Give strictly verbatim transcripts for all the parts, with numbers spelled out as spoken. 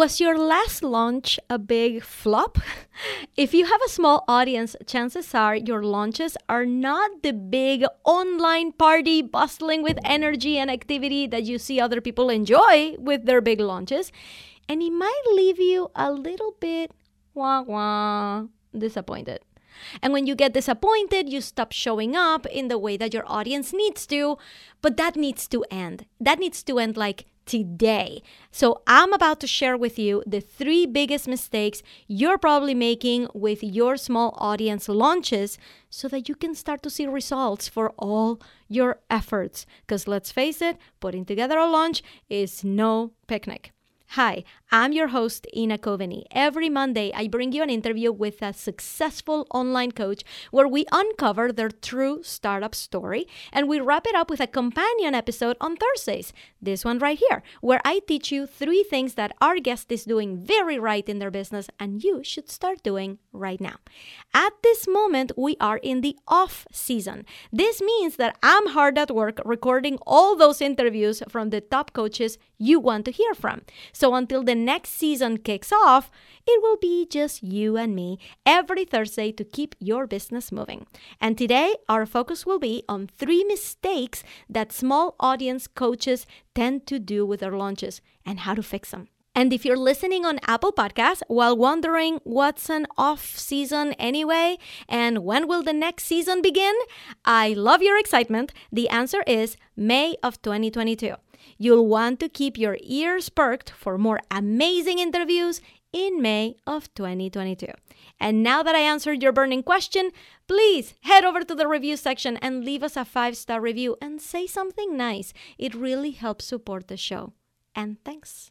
Was your last launch a big flop? If you have a small audience, chances are your launches are not the big online party bustling with energy and activity that you see other people enjoy with their big launches. And it might leave you a little bit wah wah disappointed. And when you get disappointed, you stop showing up in the way that your audience needs to, but that needs to end. That needs to end like today. So I'm about to share with you the three biggest mistakes you're probably making with your small audience launches so that you can start to see results for all your efforts. Because let's face it, putting together a launch is no picnic. Hi, I'm your host, Ina Coveney. Every Monday, I bring you an interview with a successful online coach where we uncover their true startup story, and we wrap it up with a companion episode on Thursdays, this one right here, where I teach you three things that our guest is doing very right in their business and you should start doing right now. At this moment, we are in the off season. This means that I'm hard at work recording all those interviews from the top coaches you want to hear from. So until the next season kicks off, it will be just you and me every Thursday to keep your business moving. And today, our focus will be on three mistakes that small audience coaches tend to do with their launches and how to fix them. And if you're listening on Apple Podcasts while wondering what's an off season anyway, and when will the next season begin? I love your excitement. The answer is May of twenty twenty-two. You'll want to keep your ears perked for more amazing interviews in May of twenty twenty-two. And now that I answered your burning question, please head over to the review section and leave us a five-star review and say something nice. It really helps support the show. And thanks.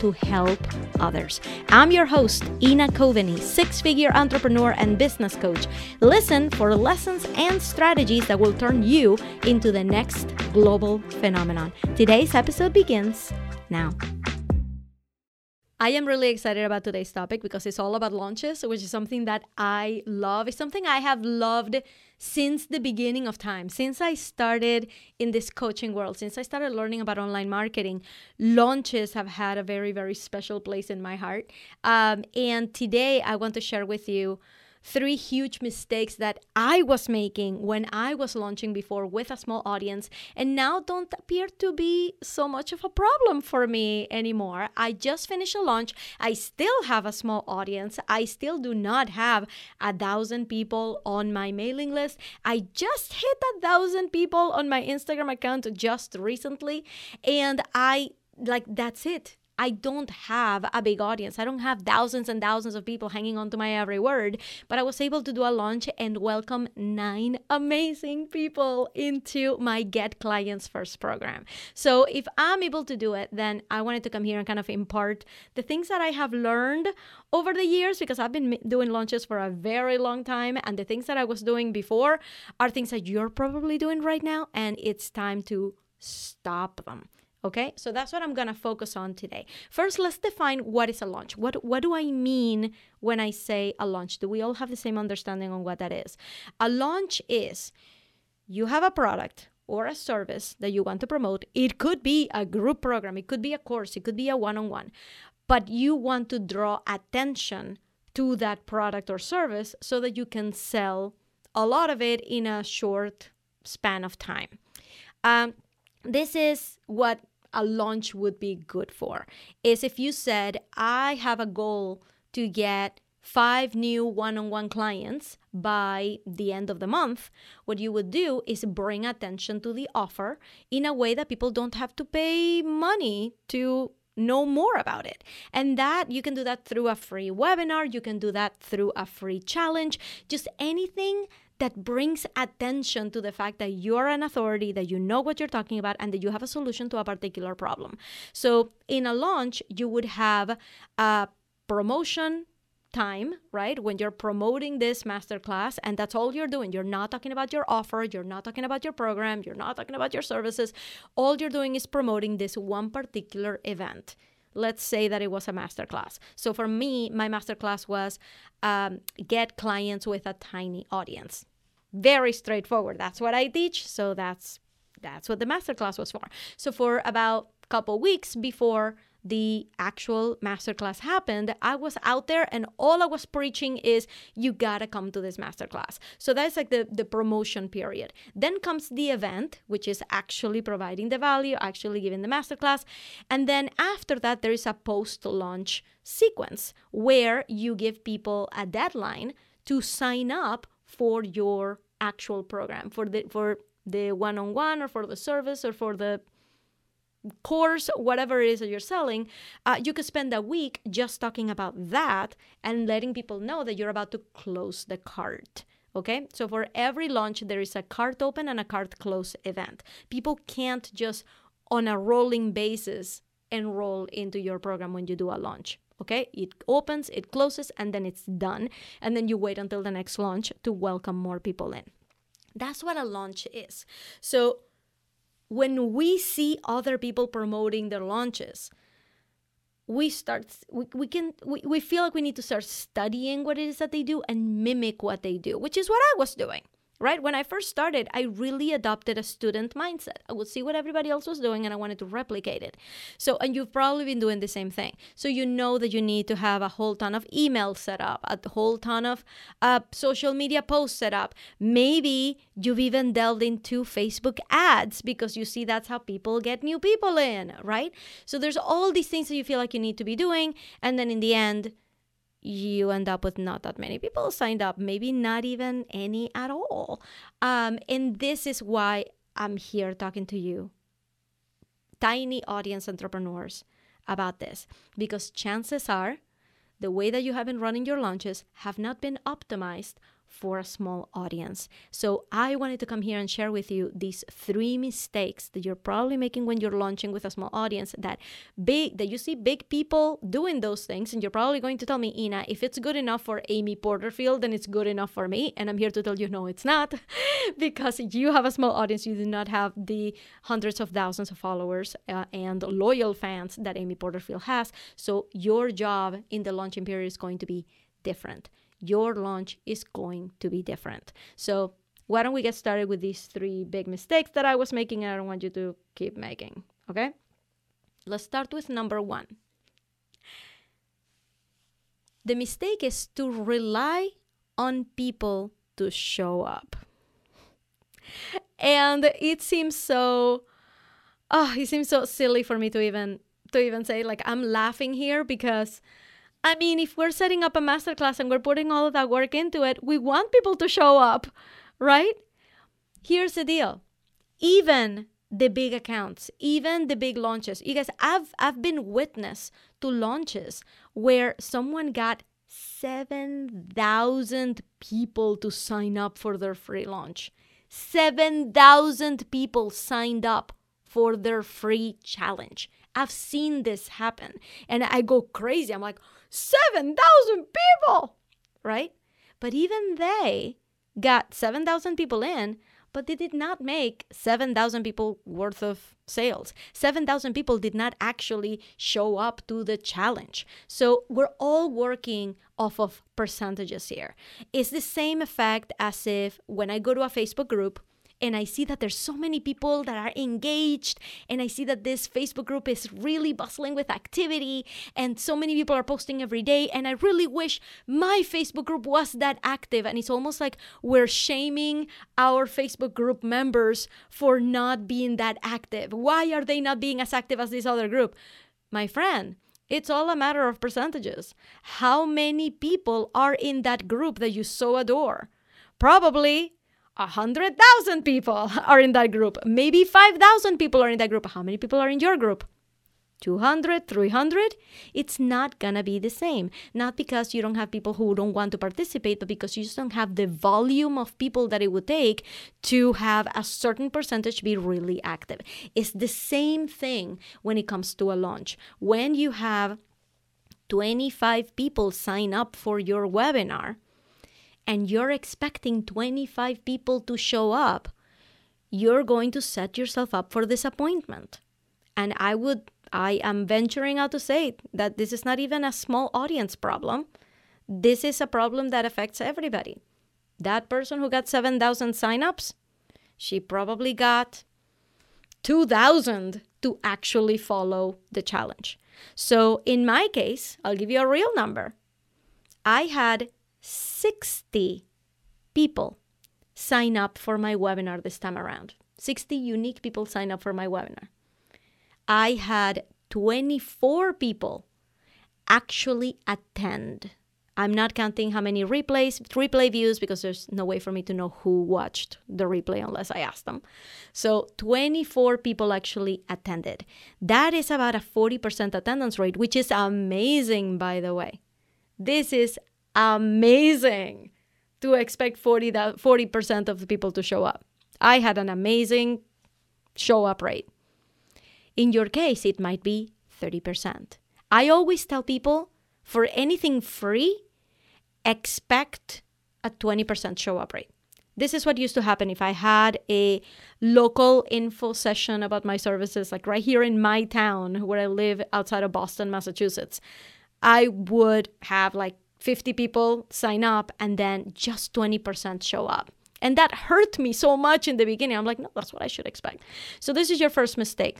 to help others. I'm your host, Ina Coveney, six-figure entrepreneur and business coach. Listen for lessons and strategies that will turn you into the next global phenomenon. Today's episode begins now. I am really excited about today's topic because it's all about launches, which is something that I love. It's something I have loved since the beginning of time, since I started in this coaching world, since I started learning about online marketing. Launches have had a very, very special place in my heart. Um, and today I want to share with you three huge mistakes that I was making when I was launching before with a small audience, and now don't appear to be so much of a problem for me anymore. I just finished a launch. I still have a small audience. I still do not have a thousand people on my mailing list. I just hit a thousand people on my Instagram account just recently, and I, like, that's it. I don't have a big audience. I don't have thousands and thousands of people hanging on to my every word, but I was able to do a launch and welcome nine amazing people into my Get Clients First program. So if I'm able to do it, then I wanted to come here and kind of impart the things that I have learned over the years, because I've been doing launches for a very long time, and the things that I was doing before are things that you're probably doing right now, and it's time to stop them. Okay, so that's what I'm going to focus on today. First, let's define what is a launch. What what do I mean when I say a launch? Do we all have the same understanding on what that is? A launch is you have a product or a service that you want to promote. It could be a group program. It could be a course. It could be a one-on-one. But you want to draw attention to that product or service so that you can sell a lot of it in a short span of time. Um, this is what a launch would be good for, is if you said, I have a goal to get five new one-on-one clients by the end of the month. What you would do is bring attention to the offer in a way that people don't have to pay money to know more about it. And that you can do that through a free webinar. You can do that through a free challenge, just anything that brings attention to the fact that you're an authority, that you know what you're talking about, and that you have a solution to a particular problem. So in a launch, you would have a promotion time, right? When you're promoting this masterclass and that's all you're doing, you're not talking about your offer, you're not talking about your program, you're not talking about your services. All you're doing is promoting this one particular event. Let's say that it was a masterclass. So for me, my masterclass was um, get clients with a tiny audience. Very straightforward. That's what I teach. So that's that's what the masterclass was for. So for about a couple weeks before the actual masterclass happened, I was out there and all I was preaching is you gotta come to this masterclass. So that's like the, the promotion period. Then comes the event, which is actually providing the value, actually giving the masterclass. And then after that, there is a post-launch sequence where you give people a deadline to sign up for your actual program, for the for the one-on-one or for the service or for the course, whatever it is that you're selling. Uh, you could spend a week just talking about that and letting people know that you're about to close the cart. Okay, so for every launch, there is a cart open and a cart close event. People can't just on a rolling basis enroll into your program when you do a launch. Okay, it opens, it closes, and then it's done. And then you wait until the next launch to welcome more people in. That's what a launch is. So when we see other people promoting their launches, we start we, we can we, we feel like we need to start studying what it is that they do and mimic what they do, which is what I was doing. Right? When I first started, I really adopted a student mindset. I would see what everybody else was doing and I wanted to replicate it. So, and you've probably been doing the same thing. So you know that you need to have a whole ton of emails set up, a whole ton of uh, social media posts set up. Maybe you've even delved into Facebook ads because you see that's how people get new people in, right? So there's all these things that you feel like you need to be doing. And then in the end, you end up with not that many people signed up, maybe not even any at all. Um, and this is why I'm here talking to you, tiny audience entrepreneurs, about this. Because chances are the way that you have been running your launches have not been optimized for a small audience. So I wanted to come here and share with you these three mistakes that you're probably making when you're launching with a small audience, that big, that you see big people doing those things. And you're probably going to tell me, Ina, if it's good enough for Amy Porterfield, then it's good enough for me. And I'm here to tell you, no, it's not. Because you have a small audience. You do not have the hundreds of thousands of followers uh, and loyal fans that Amy Porterfield has. So your job in the launching period is going to be different. Your launch is going to be different. So why don't we get started with these three big mistakes that I was making and I don't want you to keep making, okay? Let's start with number one. The mistake is to rely on people to show up. And it seems so, oh, it seems so silly for me to even, to even say, like, I'm laughing here because I mean, if we're setting up a masterclass and we're putting all of that work into it, we want people to show up, right? Here's the deal. Even the big accounts, even the big launches, you guys, I've, I've been witness to launches where someone got seven thousand people to sign up for their free launch. seven thousand people signed up for their free challenge. I've seen this happen and I go crazy. I'm like, seven thousand people, right? But even they got seven thousand people in, but they did not make seven thousand people worth of sales. seven thousand people did not actually show up to the challenge. So we're all working off of percentages here. It's the same effect as if when I go to a Facebook group, and I see that there's so many people that are engaged, and I see that this Facebook group is really bustling with activity, and so many people are posting every day, and I really wish my Facebook group was that active. And it's almost like we're shaming our Facebook group members for not being that active. Why are they not being as active as this other group? My friend, it's all a matter of percentages. How many people are in that group that you so adore? Probably one hundred thousand people are in that group. Maybe five thousand people are in that group. How many people are in your group? two hundred, three hundred? It's not going to be the same. Not because you don't have people who don't want to participate, but because you just don't have the volume of people that it would take to have a certain percentage be really active. It's the same thing when it comes to a launch. When you have twenty-five people sign up for your webinar and you're expecting twenty-five people to show up, you're going to set yourself up for disappointment. And I would, I am venturing out to say that this is not even a small audience problem. This is a problem that affects everybody. That person who got seven thousand signups, she probably got two thousand to actually follow the challenge. So in my case, I'll give you a real number. I had sixty people sign up for my webinar this time around. sixty unique people sign up for my webinar. I had twenty-four people actually attend. I'm not counting how many replays, replay views, because there's no way for me to know who watched the replay unless I asked them. So twenty-four people actually attended. That is about a forty percent attendance rate, which is amazing, by the way. This is amazing to expect forty, forty percent of the people to show up. I had an amazing show up rate. In your case, it might be thirty percent. I always tell people, for anything free, expect a twenty percent show-up rate. This is what used to happen if I had a local info session about my services, like right here in my town where I live outside of Boston, Massachusetts. I would have like fifty people sign up and then just twenty percent show up. And that hurt me so much in the beginning. I'm like, no, that's what I should expect. So this is your first mistake,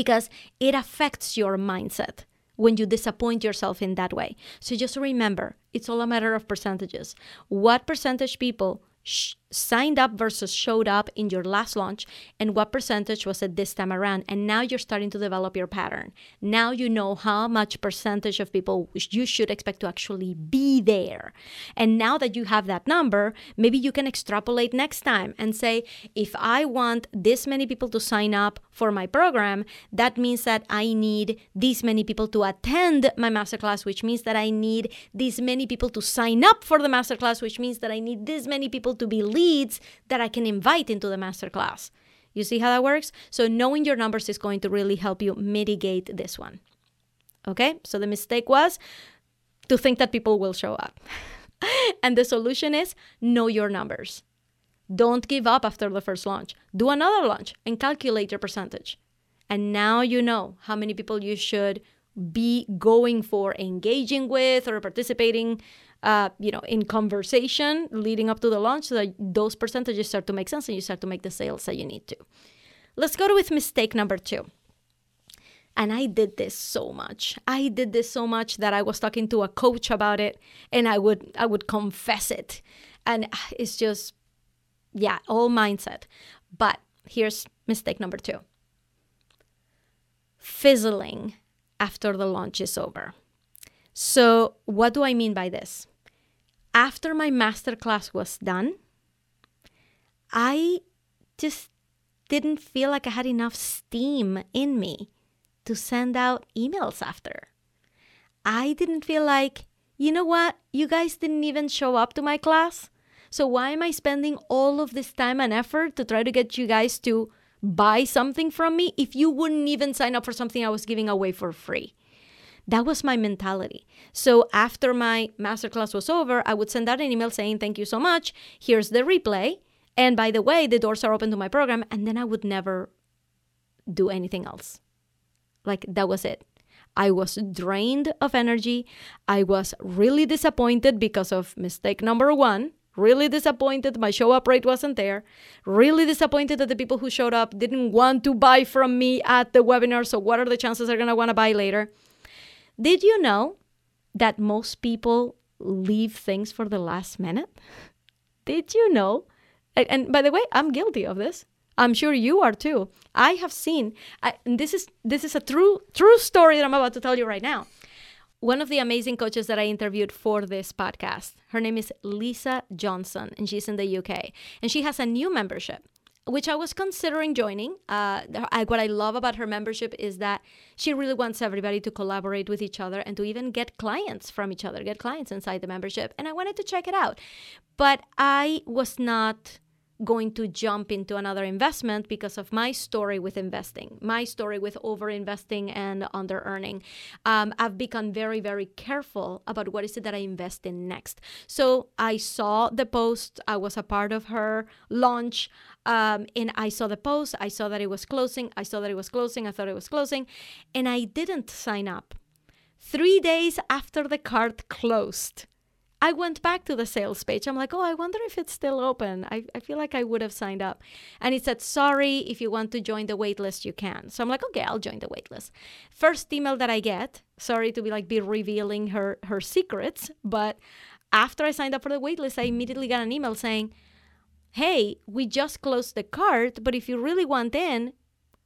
because it affects your mindset when you disappoint yourself in that way. So just remember, it's all a matter of percentages. What percentage people sh- signed up versus showed up in your last launch, and what percentage was it this time around? And now you're starting to develop your pattern. Now you know how much percentage of people you should expect to actually be there. And now that you have that number, maybe you can extrapolate next time and say, if I want this many people to sign up for my program, that means that I need these many people to attend my masterclass, which means that I need these many people to sign up for the masterclass, which means that I need this many people to be leads that I can invite into the masterclass. You see how that works? So knowing your numbers is going to really help you mitigate this one. Okay? So the mistake was to think that people will show up. And the solution is know your numbers. Don't give up after the first launch. Do another launch and calculate your percentage. And now you know how many people you should be going for, engaging with, or participating Uh, you know, in conversation leading up to the launch, so that those percentages start to make sense and you start to make the sales that you need to. Let's go to with mistake number two. And I did this so much. I did this so much that I was talking to a coach about it, and I would I would confess it. And it's just, yeah, all mindset. But here's mistake number two. Fizzling after the launch is over. So what do I mean by this? After my masterclass was done, I just didn't feel like I had enough steam in me to send out emails after. I didn't feel like, you know what? You guys didn't even show up to my class. So why am I spending all of this time and effort to try to get you guys to buy something from me if you wouldn't even sign up for something I was giving away for free? That was my mentality. So after my masterclass was over, I would send out an email saying, thank you so much. Here's the replay. And by the way, the doors are open to my program. And then I would never do anything else. Like, that was it. I was drained of energy. I was really disappointed because of mistake number one. Really disappointed my show-up rate wasn't there. Really disappointed that the people who showed up didn't want to buy from me at the webinar. So what are the chances they're going to want to buy later? Did you know that most people leave things for the last minute? Did you know? And, and by the way, I'm guilty of this. I'm sure you are too. I have seen, I, and this is this is a true true story that I'm about to tell you right now. One of the amazing coaches that I interviewed for this podcast, her name is Lisa Johnson, and she's in the U K. And she has a new membership, which I was considering joining. Uh, I, what I love about her membership is that she really wants everybody to collaborate with each other and to even get clients from each other, get clients inside the membership. And I wanted to check it out, but I was not going to jump into another investment because of my story with investing, my story with over-investing and under-earning. Um, I've become very, very careful about what is it that I invest in next. So I saw the post. I was a part of her launch, um, and I saw the post. I saw that it was closing. I saw that it was closing. I thought it was closing, and I didn't sign up. Three days after the cart closed, I went back to the sales page. I'm like, oh, I wonder if it's still open. I, I feel like I would have signed up. And it said, sorry, if you want to join the waitlist, you can. So I'm like, okay, I'll join the waitlist. First email that I get, sorry to be like be revealing her, her secrets, but after I signed up for the waitlist, I immediately got an email saying, hey, we just closed the cart, but if you really want in,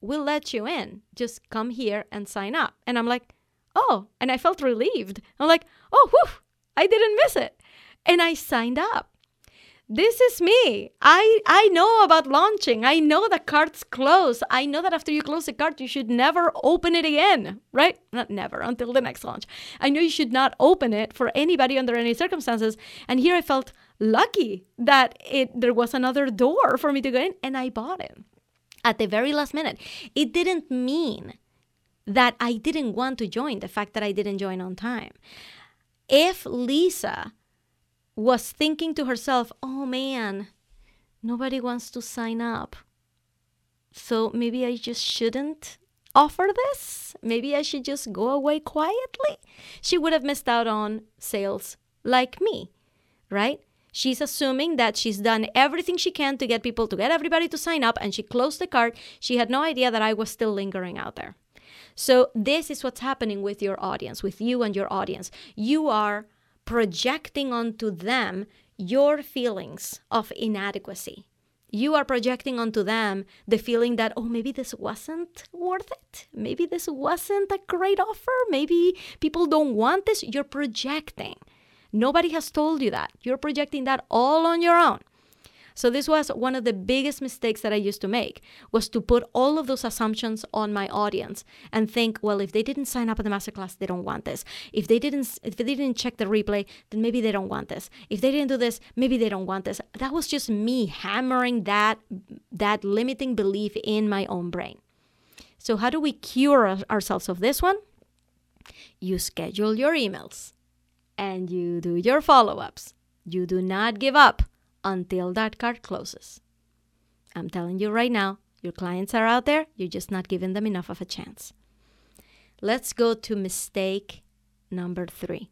we'll let you in. Just come here and sign up. And I'm like, oh, and I felt relieved. I'm like, oh, whew. I didn't miss it. And I signed up. This is me. I, I know about launching. I know that carts close. I know that after you close a cart, you should never open it again, right? Not never, until the next launch. I know you should not open it for anybody under any circumstances. And here I felt lucky that it there was another door for me to go in, and I bought it at the very last minute. It didn't mean that I didn't want to join, the fact that I didn't join on time. If Lisa was thinking to herself, oh man, nobody wants to sign up, so maybe I just shouldn't offer this, maybe I should just go away quietly, she would have missed out on sales like me, right? She's assuming that she's done everything she can to get people, to get everybody to sign up, and she closed the cart. She had no idea that I was still lingering out there. So this is what's happening with your audience, with you and your audience. You are projecting onto them your feelings of inadequacy. You are projecting onto them the feeling that, oh, maybe this wasn't worth it. Maybe this wasn't a great offer. Maybe people don't want this. You're projecting. Nobody has told you that. You're projecting that all on your own. So this was one of the biggest mistakes that I used to make, was to put all of those assumptions on my audience and think, well, if they didn't sign up at the masterclass, they don't want this. If they didn't, if they didn't check the replay, then maybe they don't want this. If they didn't do this, maybe they don't want this. That was just me hammering that, that limiting belief in my own brain. So how do we cure ourselves of this one? You schedule your emails and you do your follow-ups. You do not give up until that cart closes. I'm telling you right now, your clients are out there. You're just not giving them enough of a chance. Let's go to mistake number three.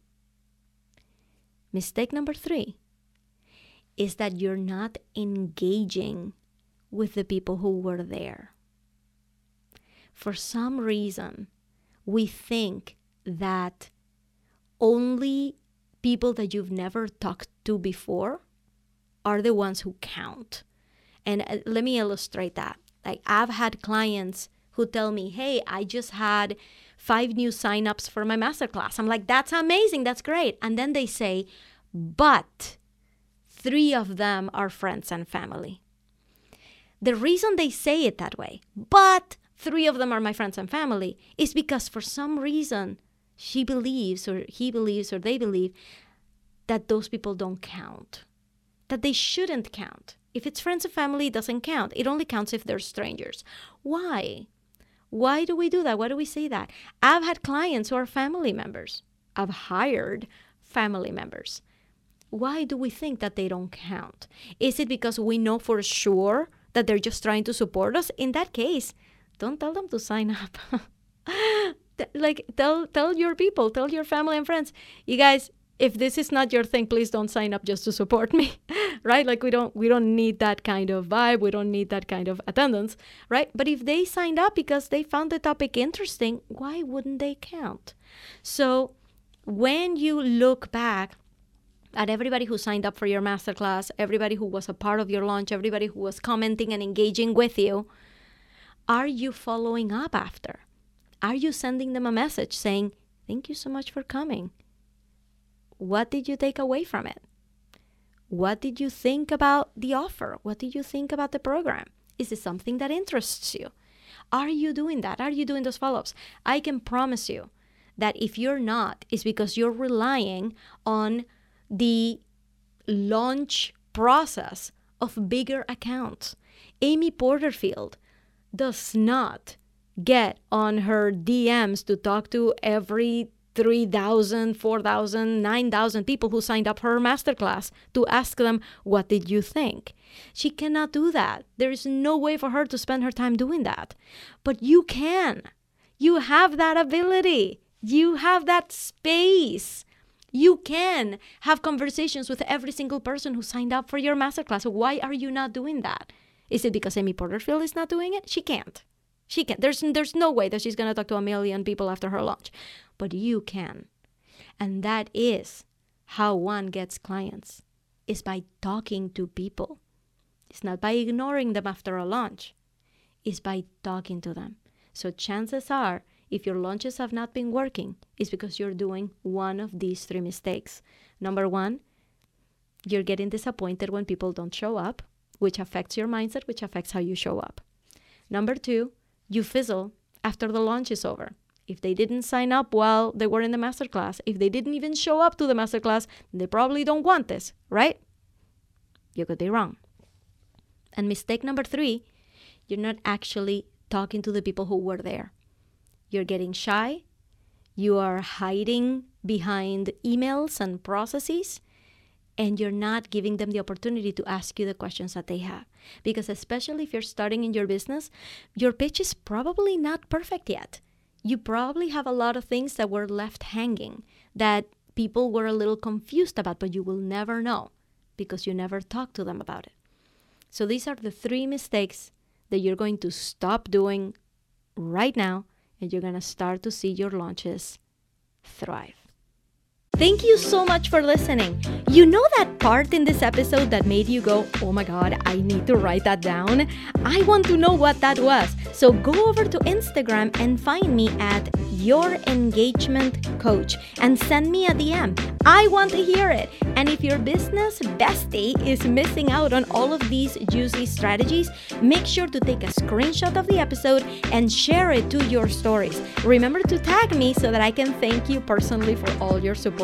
Mistake number three is that you're not engaging with the people who were there. For some reason, we think that only people that you've never talked to before are the ones who count. And uh, let me illustrate that. Like, I've had clients who tell me, hey, I just had five new signups for my masterclass. I'm like, that's amazing, that's great. And then they say, but three of them are friends and family. The reason they say it that way, but three of them are my friends and family, is because for some reason she believes, or he believes, or they believe that those people don't count, that they shouldn't count. If it's friends and family, it doesn't count. It only counts if they're strangers. Why? Why do we do that? Why do we say that? I've had clients who are family members. I've hired family members. Why do we think that they don't count? Is it because we know for sure that they're just trying to support us? In that case, don't tell them to sign up. Like, tell, tell your people, tell your family and friends, you guys, if this is not your thing, please don't sign up just to support me, right? Like, we don't we don't need that kind of vibe. We don't need that kind of attendance, right? But if they signed up because they found the topic interesting, why wouldn't they count? So when you look back at everybody who signed up for your masterclass, everybody who was a part of your launch, everybody who was commenting and engaging with you, are you following up after? Are you sending them a message saying, thank you so much for coming? What did you take away from it? What did you think about the offer? What did you think about the program? Is it something that interests you? Are you doing that? Are you doing those follow-ups? I can promise you that if you're not, it's because you're relying on the launch process of bigger accounts. Amy Porterfield does not get on her D Ms to talk to every three thousand, four thousand, nine thousand people who signed up her masterclass to ask them, what did you think? She cannot do that. There is no way for her to spend her time doing that. But you can. You have that ability. You have that space. You can have conversations with every single person who signed up for your masterclass. Why are you not doing that? Is it because Amy Porterfield is not doing it? She can't. She can't. There's, there's no way that she's going to talk to a million people after her launch. But you can. And that is how one gets clients, is by talking to people. It's not by ignoring them after a launch. It's by talking to them. So chances are, if your launches have not been working, it's because you're doing one of these three mistakes. Number one, you're getting disappointed when people don't show up, which affects your mindset, which affects how you show up. Number two, you fizzle after the launch is over. If they didn't sign up while they were in the masterclass, if they didn't even show up to the masterclass, they probably don't want this, right? You could be wrong. And mistake number three, you're not actually talking to the people who were there. You're getting shy. You are hiding behind emails and processes. And you're not giving them the opportunity to ask you the questions that they have. Because especially if you're starting in your business, your pitch is probably not perfect yet. You probably have a lot of things that were left hanging, that people were a little confused about, but you will never know because you never talked to them about it. So these are the three mistakes that you're going to stop doing right now, and you're going to start to see your launches thrive. Thank you so much for listening. You know that part in this episode that made you go, oh my God, I need to write that down? I want to know what that was. So go over to Instagram and find me at Your Engagement Coach and send me a D M. I want to hear it. And if your business bestie is missing out on all of these juicy strategies, make sure to take a screenshot of the episode and share it to your stories. Remember to tag me so that I can thank you personally for all your support.